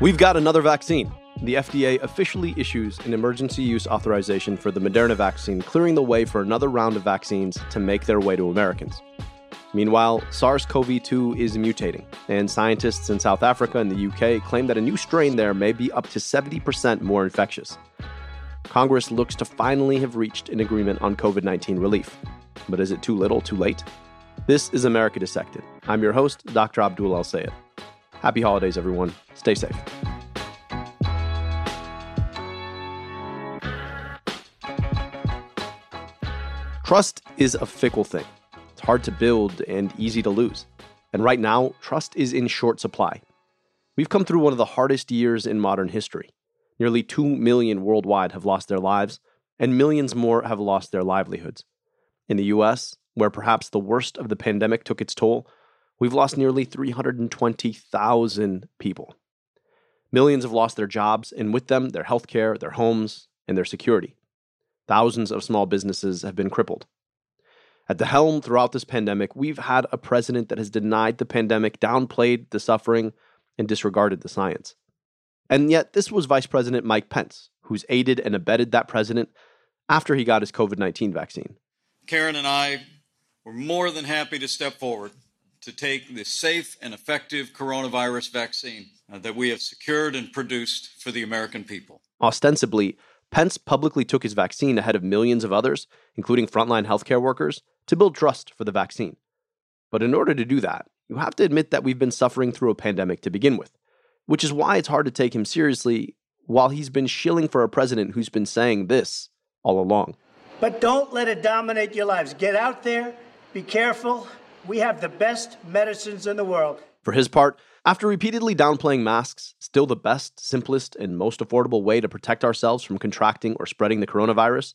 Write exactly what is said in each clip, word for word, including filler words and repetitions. We've got another vaccine. The F D A officially issues an emergency use authorization for the Moderna vaccine, clearing the way for another round of vaccines to make their way to Americans. Meanwhile, SARS-CoV two is mutating, and scientists in South Africa and the U K claim that a new strain there may be up to seventy percent more infectious. Congress looks to finally have reached an agreement on COVID nineteen relief. But is it too little, too late? This is America Dissected. I'm your host, Doctor Abdul El-Sayed. Happy holidays, everyone. Stay safe. Trust is a fickle thing. It's hard to build and easy to lose. And right now, trust is in short supply. We've come through one of the hardest years in modern history. Nearly two million worldwide have lost their lives, and millions more have lost their livelihoods. In the U S, where perhaps the worst of the pandemic took its toll, we've lost nearly three hundred twenty thousand people. Millions have lost their jobs, and with them, their healthcare, their homes, and their security. Thousands of small businesses have been crippled. At the helm throughout this pandemic, we've had a president that has denied the pandemic, downplayed the suffering, and disregarded the science. And yet, this was Vice President Mike Pence, who's aided and abetted that president after he got his COVID nineteen vaccine. Karen and I were more than happy to step forward to take the safe and effective coronavirus vaccine that we have secured and produced for the American people. Ostensibly, Pence publicly took his vaccine ahead of millions of others, including frontline healthcare workers, to build trust for the vaccine. But in order to do that, you have to admit that we've been suffering through a pandemic to begin with, which is why it's hard to take him seriously while he's been shilling for a president who's been saying this all along. But don't let it dominate your lives. Get out there, be careful. We have the best medicines in the world. For his part, after repeatedly downplaying masks, still the best, simplest, and most affordable way to protect ourselves from contracting or spreading the coronavirus,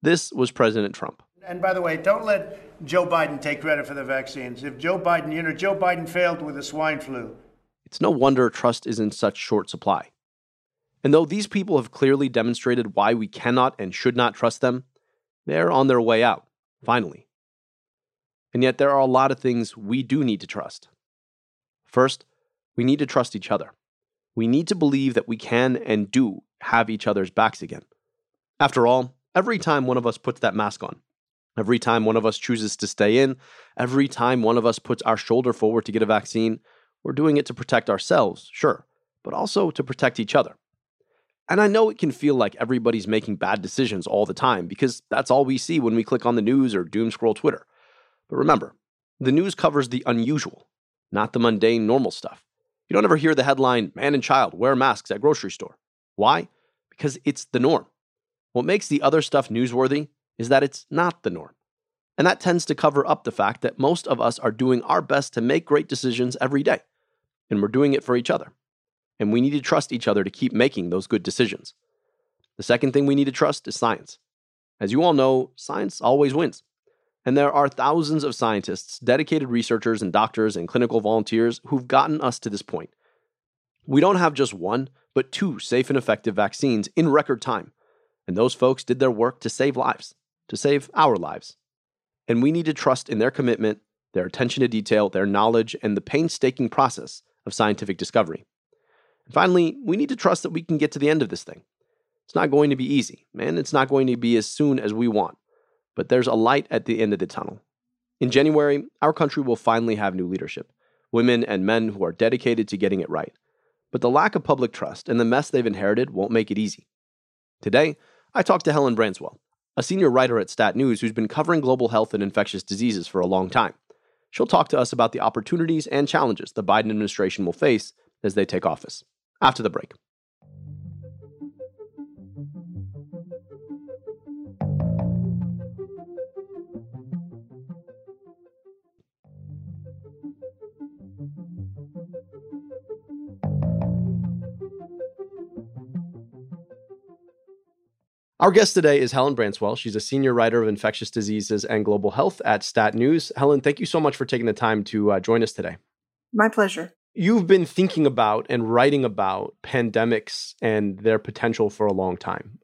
this was President Trump. And by the way, don't let Joe Biden take credit for the vaccines. If Joe Biden, you know, Joe Biden failed with the swine flu. It's no wonder trust is in such short supply. And though these people have clearly demonstrated why we cannot and should not trust them, they're on their way out, finally. And yet there are a lot of things we do need to trust. First, we need to trust each other. We need to believe that we can and do have each other's backs again. After all, every time one of us puts that mask on, every time one of us chooses to stay in, every time one of us puts our shoulder forward to get a vaccine, we're doing it to protect ourselves, sure, but also to protect each other. And I know it can feel like everybody's making bad decisions all the time because that's all we see when we click on the news or doom scroll Twitter. But remember, the news covers the unusual, not the mundane normal stuff. You don't ever hear the headline, man and child wear masks at grocery store. Why? Because it's the norm. What makes the other stuff newsworthy is that it's not the norm. And that tends to cover up the fact that most of us are doing our best to make great decisions every day. And we're doing it for each other. And we need to trust each other to keep making those good decisions. The second thing we need to trust is science. As you all know, science always wins. And there are thousands of scientists, dedicated researchers and doctors and clinical volunteers who've gotten us to this point. We don't have just one, but two safe and effective vaccines in record time. And those folks did their work to save lives, to save our lives. And we need to trust in their commitment, their attention to detail, their knowledge, and the painstaking process of scientific discovery. And finally, we need to trust that we can get to the end of this thing. It's not going to be easy, and it's not going to be as soon as we want. But there's a light at the end of the tunnel. In January, our country will finally have new leadership, women and men who are dedicated to getting it right. But the lack of public trust and the mess they've inherited won't make it easy. Today, I talked to Helen Branswell, a senior writer at Stat News who's been covering global health and infectious diseases for a long time. She'll talk to us about the opportunities and challenges the Biden administration will face as they take office. After the break. Our guest today is Helen Branswell. She's a senior writer of infectious diseases and global health at Stat News. Helen, thank you so much for taking the time to uh, join us today. My pleasure. You've been thinking about and writing about pandemics and their potential for a long time.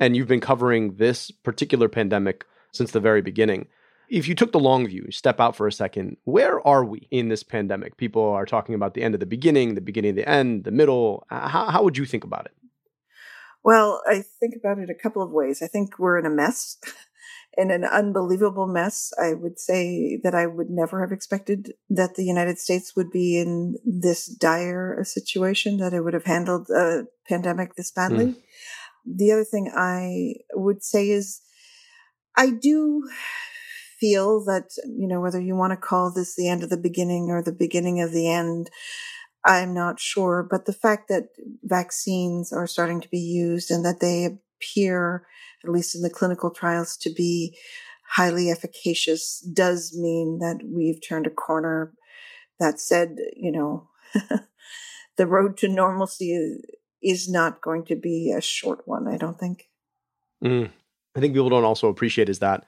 And you've been covering this particular pandemic since the very beginning. If you took the long view, step out for a second, where are we in this pandemic? People are talking about the end of the beginning, the beginning of the end, the middle. How, how would you think about it? Well, I think about it a couple of ways. I think we're in a mess, in an unbelievable mess. I would say that I would never have expected that the United States would be in this dire a situation, that it would have handled a pandemic this badly. Mm. The other thing I would say is I do feel that, you know, whether you want to call this the end of the beginning or the beginning of the end, I'm not sure. But the fact that vaccines are starting to be used and that they appear, at least in the clinical trials, to be highly efficacious does mean that we've turned a corner. That said, you know, the road to normalcy is, is not going to be a short one, I don't think. Mm. I think people don't also appreciate is that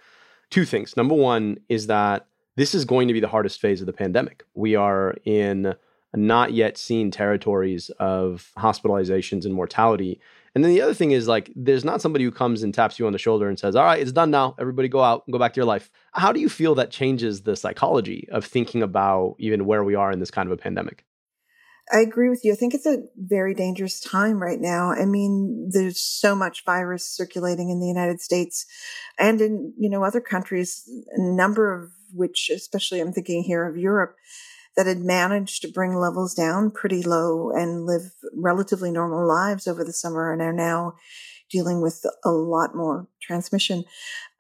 two things. Number one is that this is going to be the hardest phase of the pandemic. We are in not yet seen territories of hospitalizations and mortality. And then the other thing is, like, there's not somebody who comes and taps you on the shoulder and says, all right, it's done now. Everybody go out and go back to your life. How do you feel that changes the psychology of thinking about even where we are in this kind of a pandemic? I agree with you. I think it's a very dangerous time right now. I mean, there's so much virus circulating in the United States and in, you know, other countries, a number of which, especially I'm thinking here of Europe, that had managed to bring levels down pretty low and live relatively normal lives over the summer and are now dealing with a lot more transmission.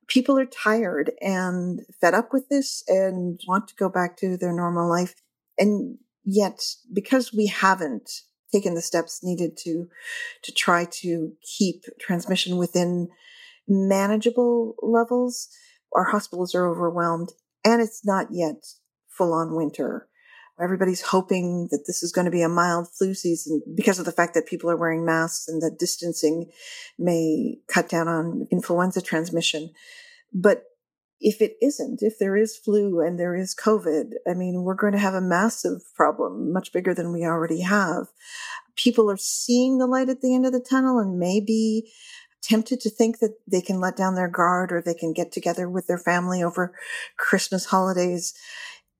People are tired and fed up with this and want to go back to their normal life. And yet, because we haven't taken the steps needed to to try to keep transmission within manageable levels, our hospitals are overwhelmed, and it's not yet full-on winter. Everybody's hoping that this is going to be a mild flu season because of the fact that people are wearing masks and that distancing may cut down on influenza transmission. But if it isn't, if there is flu and there is COVID, I mean, we're going to have a massive problem, much bigger than we already have. People are seeing the light at the end of the tunnel and maybe tempted to think that they can let down their guard or they can get together with their family over Christmas holidays.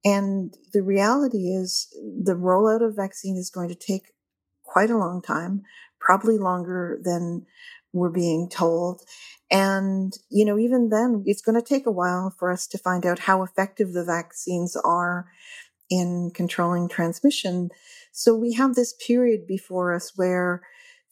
And the reality is the rollout of vaccine is going to take quite a long time, probably longer than we're being told. And, you know, even then, it's going to take a while for us to find out how effective the vaccines are in controlling transmission. So we have this period before us where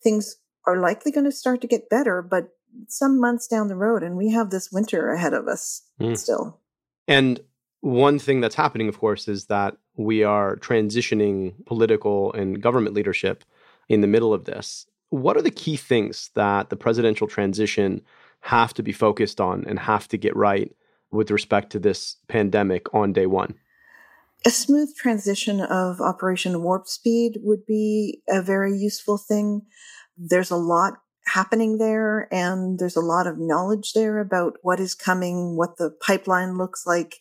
things are likely going to start to get better, but some months down the road, and we have this winter ahead of us mm. still. And one thing that's happening, of course, is that we are transitioning political and government leadership in the middle of this. What are the key things that the presidential transition have to be focused on and have to get right with respect to this pandemic on day one? A smooth transition of Operation Warp Speed would be a very useful thing. There's a lot happening there, and there's a lot of knowledge there about what is coming, what the pipeline looks like,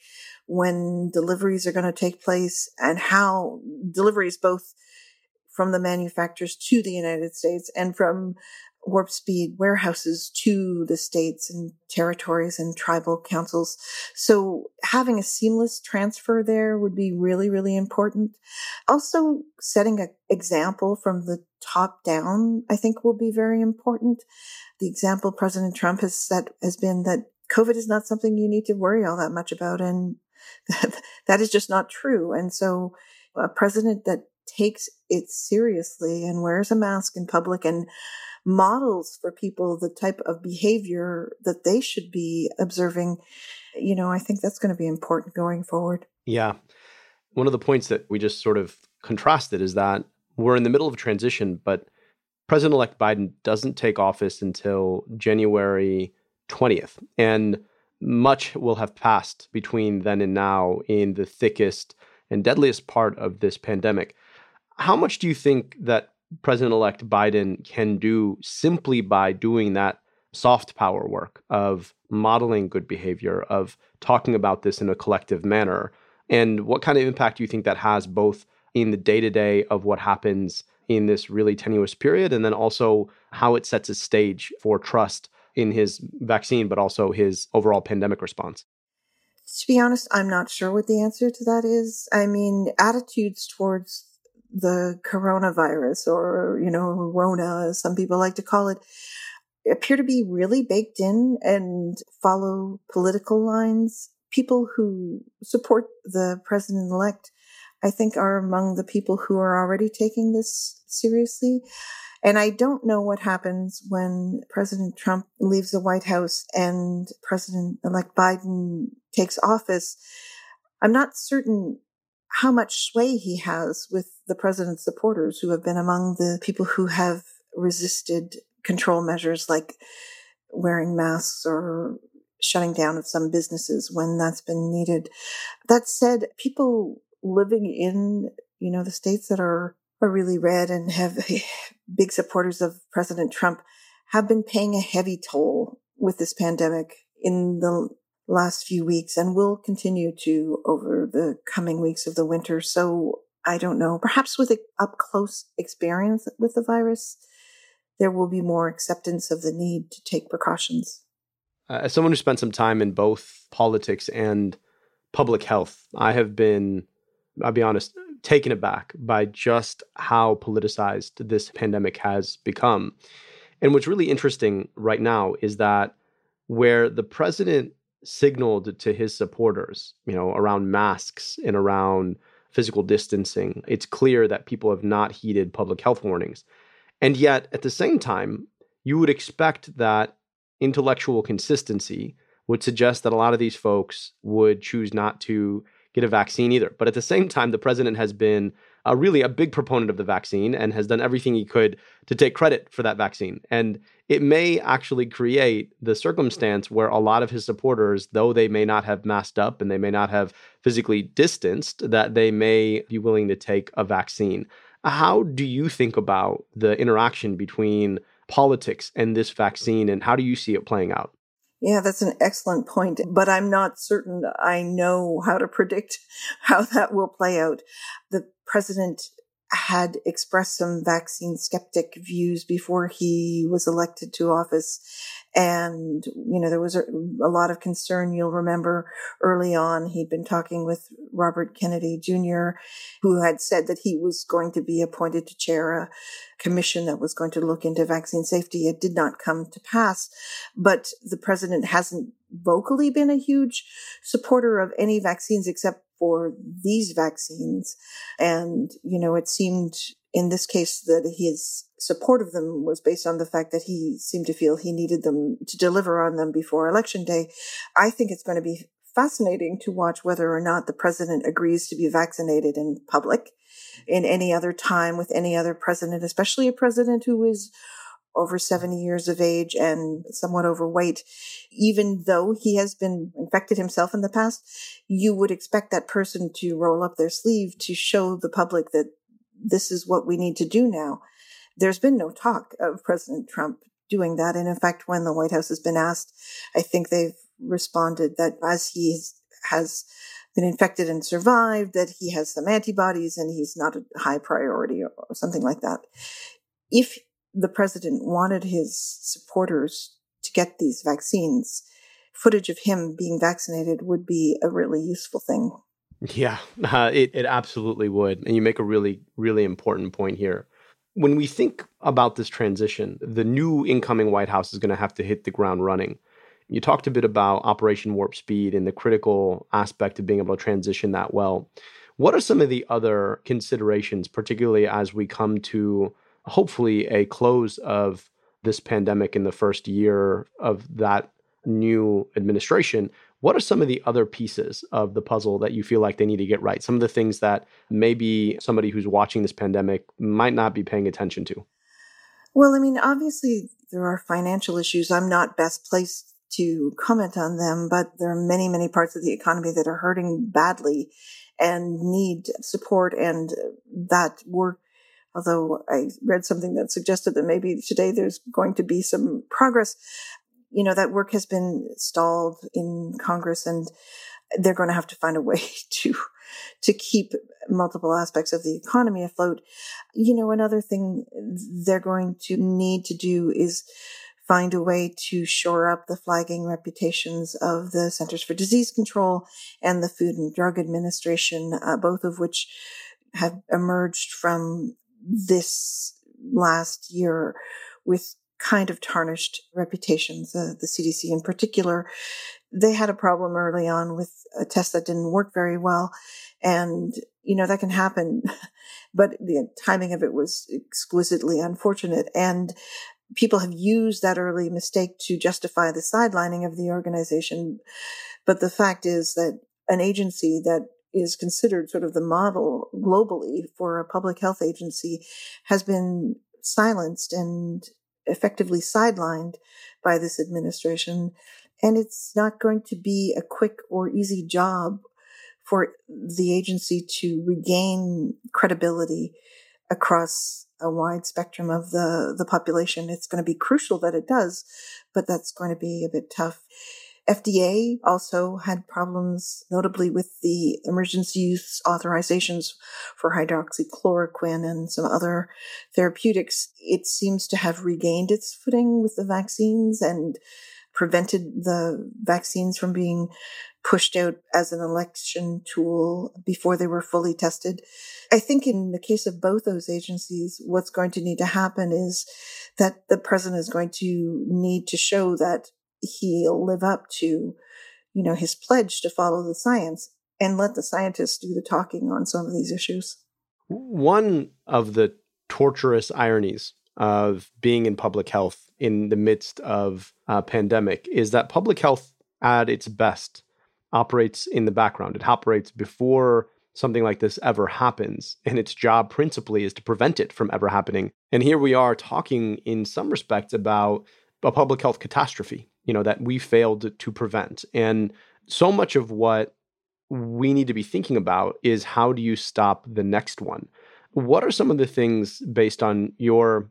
when deliveries are going to take place, and how deliveries both from the manufacturers to the United States and from Warp Speed warehouses to the states and territories and tribal councils. So having a seamless transfer there would be really, really important. Also, setting an example from the top down, I think, will be very important. The example President Trump has set has been that COVID is not something you need to worry all that much about, and that is just not true. And so a president that takes it seriously and wears a mask in public and models for people the type of behavior that they should be observing, you know, I think that's going to be important going forward. Yeah. One of the points that we just sort of contrasted is that we're in the middle of transition, but President-elect Biden doesn't take office until January twentieth. And much will have passed between then and now in the thickest and deadliest part of this pandemic. How much do you think that President-elect Biden can do simply by doing that soft power work of modeling good behavior, of talking about this in a collective manner? And what kind of impact do you think that has both in the day-to-day of what happens in this really tenuous period, and then also how it sets a stage for trust in his vaccine, but also his overall pandemic response? To be honest, I'm not sure what the answer to that is. I mean, attitudes towards the coronavirus, or, you know, Rona, as some people like to call it, appear to be really baked in and follow political lines. People who support the president-elect, I think, are among the people who are already taking this seriously. And I don't know what happens when President Trump leaves the White House and President-elect Biden takes office. I'm not certain how much sway he has with the president's supporters, who have been among the people who have resisted control measures like wearing masks or shutting down of some businesses when that's been needed. That said, people living in, you know, the states that are, are really red and have big supporters of President Trump have been paying a heavy toll with this pandemic in the last few weeks and will continue to over the coming weeks of the winter. So I don't know, perhaps with an up-close experience with the virus, there will be more acceptance of the need to take precautions. Uh, as someone who spent some time in both politics and public health, I have been, I'll be honest, taken aback by just how politicized this pandemic has become. And what's really interesting right now is that where the president signaled to his supporters, you know, around masks and around physical distancing, it's clear that people have not heeded public health warnings. And yet, at the same time, you would expect that intellectual consistency would suggest that a lot of these folks would choose not to get a vaccine either. But at the same time, the president has been uh, really a big proponent of the vaccine and has done everything he could to take credit for that vaccine. And it may actually create the circumstance where a lot of his supporters, though they may not have masked up and they may not have physically distanced, that they may be willing to take a vaccine. How do you think about the interaction between politics and this vaccine, and how do you see it playing out? Yeah, that's an excellent point, but I'm not certain I know how to predict how that will play out. The president had expressed some vaccine skeptic views before he was elected to office. And, you know, there was a, a lot of concern. You'll remember early on, he'd been talking with Robert Kennedy Junior, who had said that he was going to be appointed to chair a commission that was going to look into vaccine safety. It did not come to pass, but the president hasn't vocally been a huge supporter of any vaccines except for these vaccines. And, you know, it seemed in this case that his support of them was based on the fact that he seemed to feel he needed them to deliver on them before Election Day. I think it's going to be fascinating to watch whether or not the president agrees to be vaccinated in public in any other time with any other president, especially a president who is over seventy years of age and somewhat overweight. Even though he has been infected himself in the past, you would expect that person to roll up their sleeve to show the public that this is what we need to do now. There's been no talk of President Trump doing that. And in fact, when the White House has been asked, I think they've responded that as he has been infected and survived, that he has some antibodies and he's not a high priority or something like that. If the president wanted his supporters to get these vaccines, footage of him being vaccinated would be a really useful thing. Yeah, uh, it, it absolutely would. And you make a really, really important point here. When we think about this transition, the new incoming White House is going to have to hit the ground running. You talked a bit about Operation Warp Speed and the critical aspect of being able to transition that well. What are some of the other considerations, particularly as we come to hopefully a close of this pandemic in the first year of that new administration? What are some of the other pieces of the puzzle that you feel like they need to get right? Some of the things that maybe somebody who's watching this pandemic might not be paying attention to? Well, I mean, obviously there are financial issues. I'm not best placed to comment on them, but there are many, many parts of the economy that are hurting badly and need support, and that work. Although I read something that suggested that maybe today there's going to be some progress. You know, that work has been stalled in Congress, and they're going to have to find a way to to keep multiple aspects of the economy afloat. You know, another thing they're going to need to do is find a way to shore up the flagging reputations of the Centers for Disease Control and the Food and Drug Administration, uh, both of which have emerged from this last year with kind of tarnished reputations, uh, the C D C in particular. They had a problem early on with a test that didn't work very well. And, you know, that can happen, but the timing of it was exquisitely unfortunate. And people have used that early mistake to justify the sidelining of the organization. But the fact is that an agency that is considered sort of the model globally for a public health agency has been silenced and effectively sidelined by this administration. And it's not going to be a quick or easy job for the agency to regain credibility across a wide spectrum of the, the population. It's going to be crucial that it does, but that's going to be a bit tough. F D A also had problems, notably with the emergency use authorizations for hydroxychloroquine and some other therapeutics. It seems to have regained its footing with the vaccines and prevented the vaccines from being pushed out as an election tool before they were fully tested. I think in the case of both those agencies, what's going to need to happen is that the president is going to need to show that he'll live up to, you know, his pledge to follow the science and let the scientists do the talking on some of these issues. One of the torturous ironies of being in public health in the midst of a pandemic is that public health at its best operates in the background. It operates before something like this ever happens, and its job principally is to prevent it from ever happening. And here we are talking in some respects about a public health catastrophe, you know, that we failed to prevent. And so much of what we need to be thinking about is how do you stop the next one? What are some of the things, based on your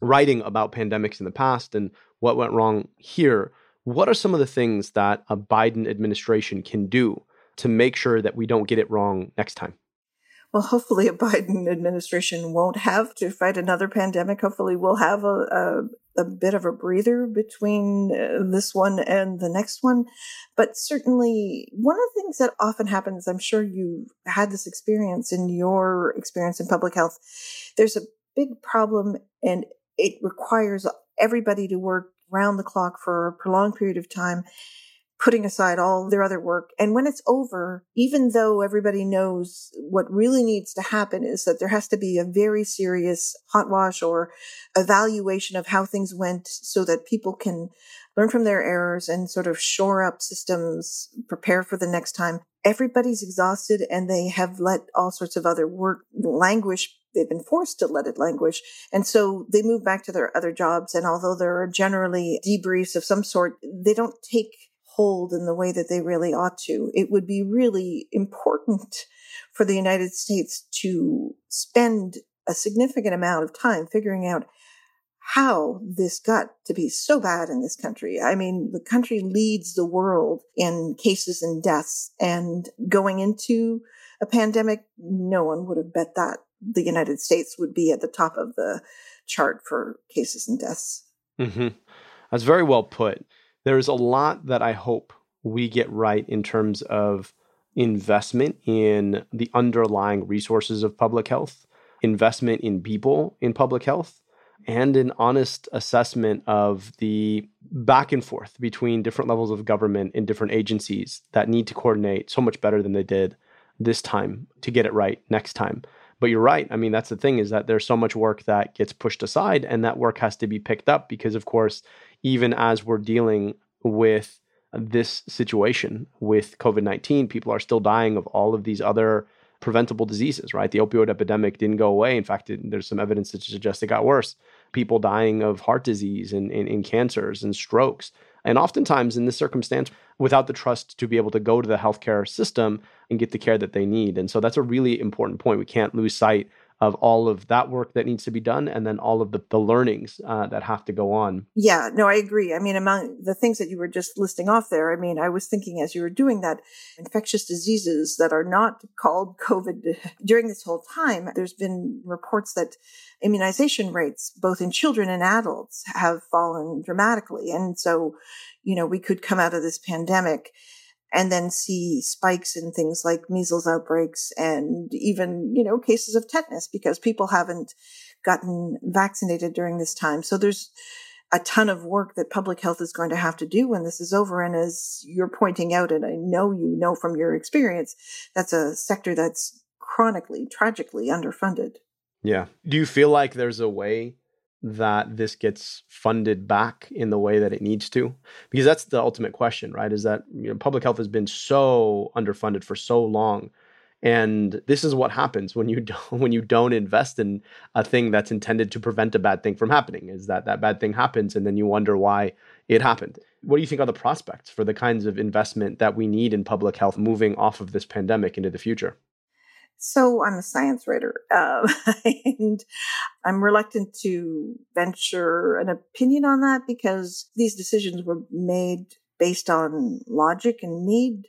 writing about pandemics in the past and what went wrong here, what are some of the things that a Biden administration can do to make sure that we don't get it wrong next time? Well, hopefully a Biden administration won't have to fight another pandemic. Hopefully we'll have a, a, a bit of a breather between this one and the next one. But certainly one of the things that often happens, I'm sure you've had this experience in your experience in public health, there's a big problem and it requires everybody to work round the clock for a prolonged period of time, putting aside all their other work. And when it's over, even though everybody knows what really needs to happen is that there has to be a very serious hot wash or evaluation of how things went so that people can learn from their errors and sort of shore up systems, prepare for the next time. Everybody's exhausted and they have let all sorts of other work languish. They've been forced to let it languish. And so they move back to their other jobs. And although there are generally debriefs of some sort, they don't take hold in the way that they really ought to. It would be really important for the United States to spend a significant amount of time figuring out how this got to be so bad in this country. I mean, the country leads the world in cases and deaths, and going into a pandemic, no one would have bet that the United States would be at the top of the chart for cases and deaths. Mm-hmm. That's very well put. There is a lot that I hope we get right in terms of investment in the underlying resources of public health, investment in people in public health, and an honest assessment of the back and forth between different levels of government and different agencies that need to coordinate so much better than they did this time to get it right next time. But you're right. I mean, that's the thing, is that there's so much work that gets pushed aside, and that work has to be picked up because, of course, even as we're dealing with this situation with COVID nineteen, people are still dying of all of these other preventable diseases, right? The opioid epidemic didn't go away. In fact, it, there's some evidence that suggests it got worse. People dying of heart disease and, and, and cancers and strokes. And oftentimes in this circumstance, without the trust to be able to go to the healthcare system and get the care that they need. And so that's a really important point. We can't lose sight of all of that work that needs to be done, and then all of the, the learnings uh, that have to go on. Yeah, no, I agree. I mean, among the things that you were just listing off there, I mean, I was thinking as you were doing that, infectious diseases that are not called COVID during this whole time, there's been reports that immunization rates, both in children and adults, have fallen dramatically. And so, you know, we could come out of this pandemic and then see spikes in things like measles outbreaks and even, you know, cases of tetanus because people haven't gotten vaccinated during this time. So there's a ton of work that public health is going to have to do when this is over. And as you're pointing out, and I know you know from your experience, that's a sector that's chronically, tragically underfunded. Yeah. Do you feel like there's a way that this gets funded back in the way that it needs to? Because that's the ultimate question, right? Is that, you know, public health has been so underfunded for so long. And this is what happens when you don't, when you don't invest in a thing that's intended to prevent a bad thing from happening, is that that bad thing happens and then you wonder why it happened. What do you think are the prospects for the kinds of investment that we need in public health moving off of this pandemic into the future? So I'm a science writer, uh, and I'm reluctant to venture an opinion on that because these decisions were made based on logic and need.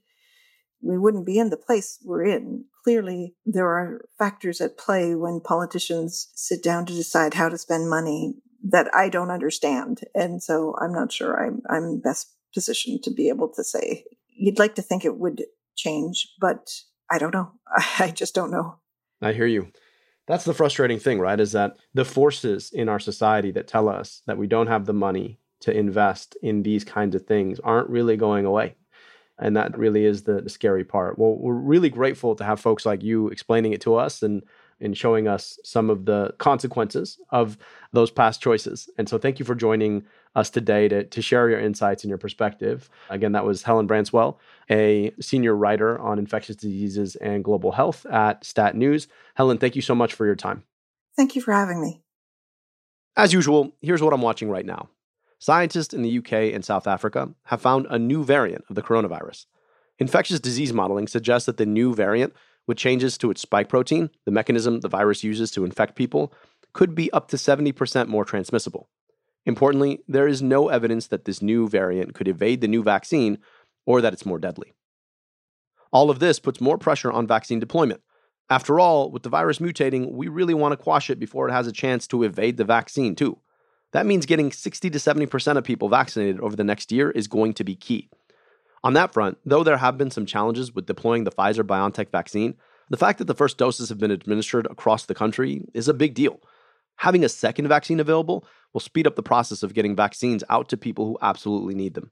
We wouldn't be in the place we're in. Clearly, there are factors at play when politicians sit down to decide how to spend money that I don't understand. And so I'm not sure I'm, I'm best positioned to be able to say. You'd like to think it would change, but I don't know. I just don't know. I hear you. That's the frustrating thing, right? Is that the forces in our society that tell us that we don't have the money to invest in these kinds of things aren't really going away. And that really is the, the scary part. Well, we're really grateful to have folks like you explaining it to us and, and showing us some of the consequences of those past choices. And so thank you for joining us today to, to share your insights and your perspective. Again, that was Helen Branswell, a senior writer on infectious diseases and global health at Stat News. Helen, thank you so much for your time. Thank you for having me. As usual, here's what I'm watching right now. Scientists in the U K and South Africa have found a new variant of the coronavirus. Infectious disease modeling suggests that the new variant, with changes to its spike protein, the mechanism the virus uses to infect people, could be up to seventy percent more transmissible. Importantly, there is no evidence that this new variant could evade the new vaccine or that it's more deadly. All of this puts more pressure on vaccine deployment. After all, with the virus mutating, we really want to quash it before it has a chance to evade the vaccine too. That means getting sixty to seventy percent of people vaccinated over the next year is going to be key. On that front, though there have been some challenges with deploying the Pfizer-BioNTech vaccine, the fact that the first doses have been administered across the country is a big deal. Having a second vaccine available will speed up the process of getting vaccines out to people who absolutely need them.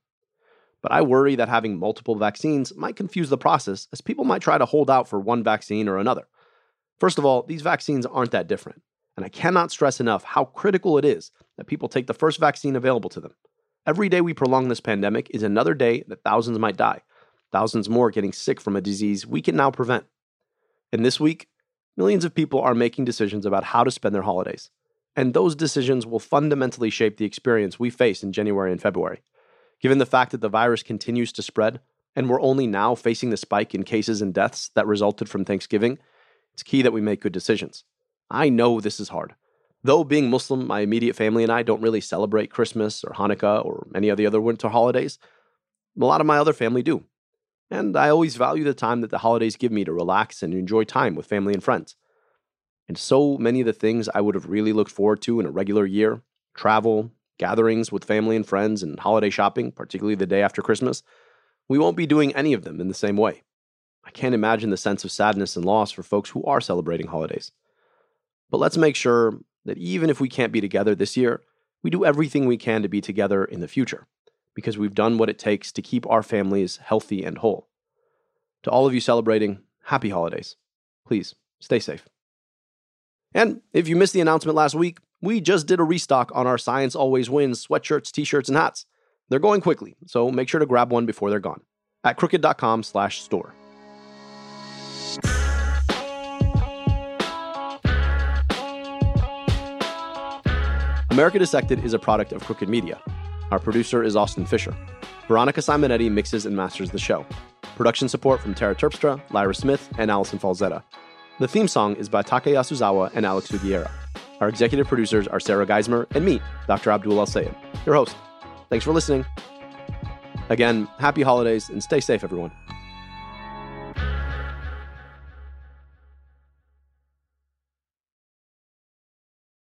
But I worry that having multiple vaccines might confuse the process, as people might try to hold out for one vaccine or another. First of all, these vaccines aren't that different, and I cannot stress enough how critical it is that people take the first vaccine available to them. Every day we prolong this pandemic is another day that thousands might die, thousands more getting sick from a disease we can now prevent. And this week, millions of people are making decisions about how to spend their holidays. And those decisions will fundamentally shape the experience we face in January and February. Given the fact that the virus continues to spread, and we're only now facing the spike in cases and deaths that resulted from Thanksgiving, it's key that we make good decisions. I know this is hard. Though being Muslim, my immediate family and I don't really celebrate Christmas or Hanukkah or any of the other winter holidays, a lot of my other family do. And I always value the time that the holidays give me to relax and enjoy time with family and friends. And so many of the things I would have really looked forward to in a regular year, travel, gatherings with family and friends, and holiday shopping, particularly the day after Christmas, we won't be doing any of them in the same way. I can't imagine the sense of sadness and loss for folks who are celebrating holidays. But let's make sure that even if we can't be together this year, we do everything we can to be together in the future, because we've done what it takes to keep our families healthy and whole. To all of you celebrating, happy holidays. Please, stay safe. And if you missed the announcement last week, we just did a restock on our Science Always Wins sweatshirts, t-shirts, and hats. They're going quickly, so make sure to grab one before they're gone at crooked.com slash store. America Dissected is a product of Crooked Media. Our producer is Austin Fisher. Veronica Simonetti mixes and masters the show. Production support from Tara Terpstra, Lyra Smith, and Allison Falzetta. The theme song is by Take Yasuzawa and Alex Sugiura. Our executive producers are Sarah Geismer and me, Doctor Abdul El-Sayed, your host. Thanks for listening. Again, happy holidays and stay safe, everyone.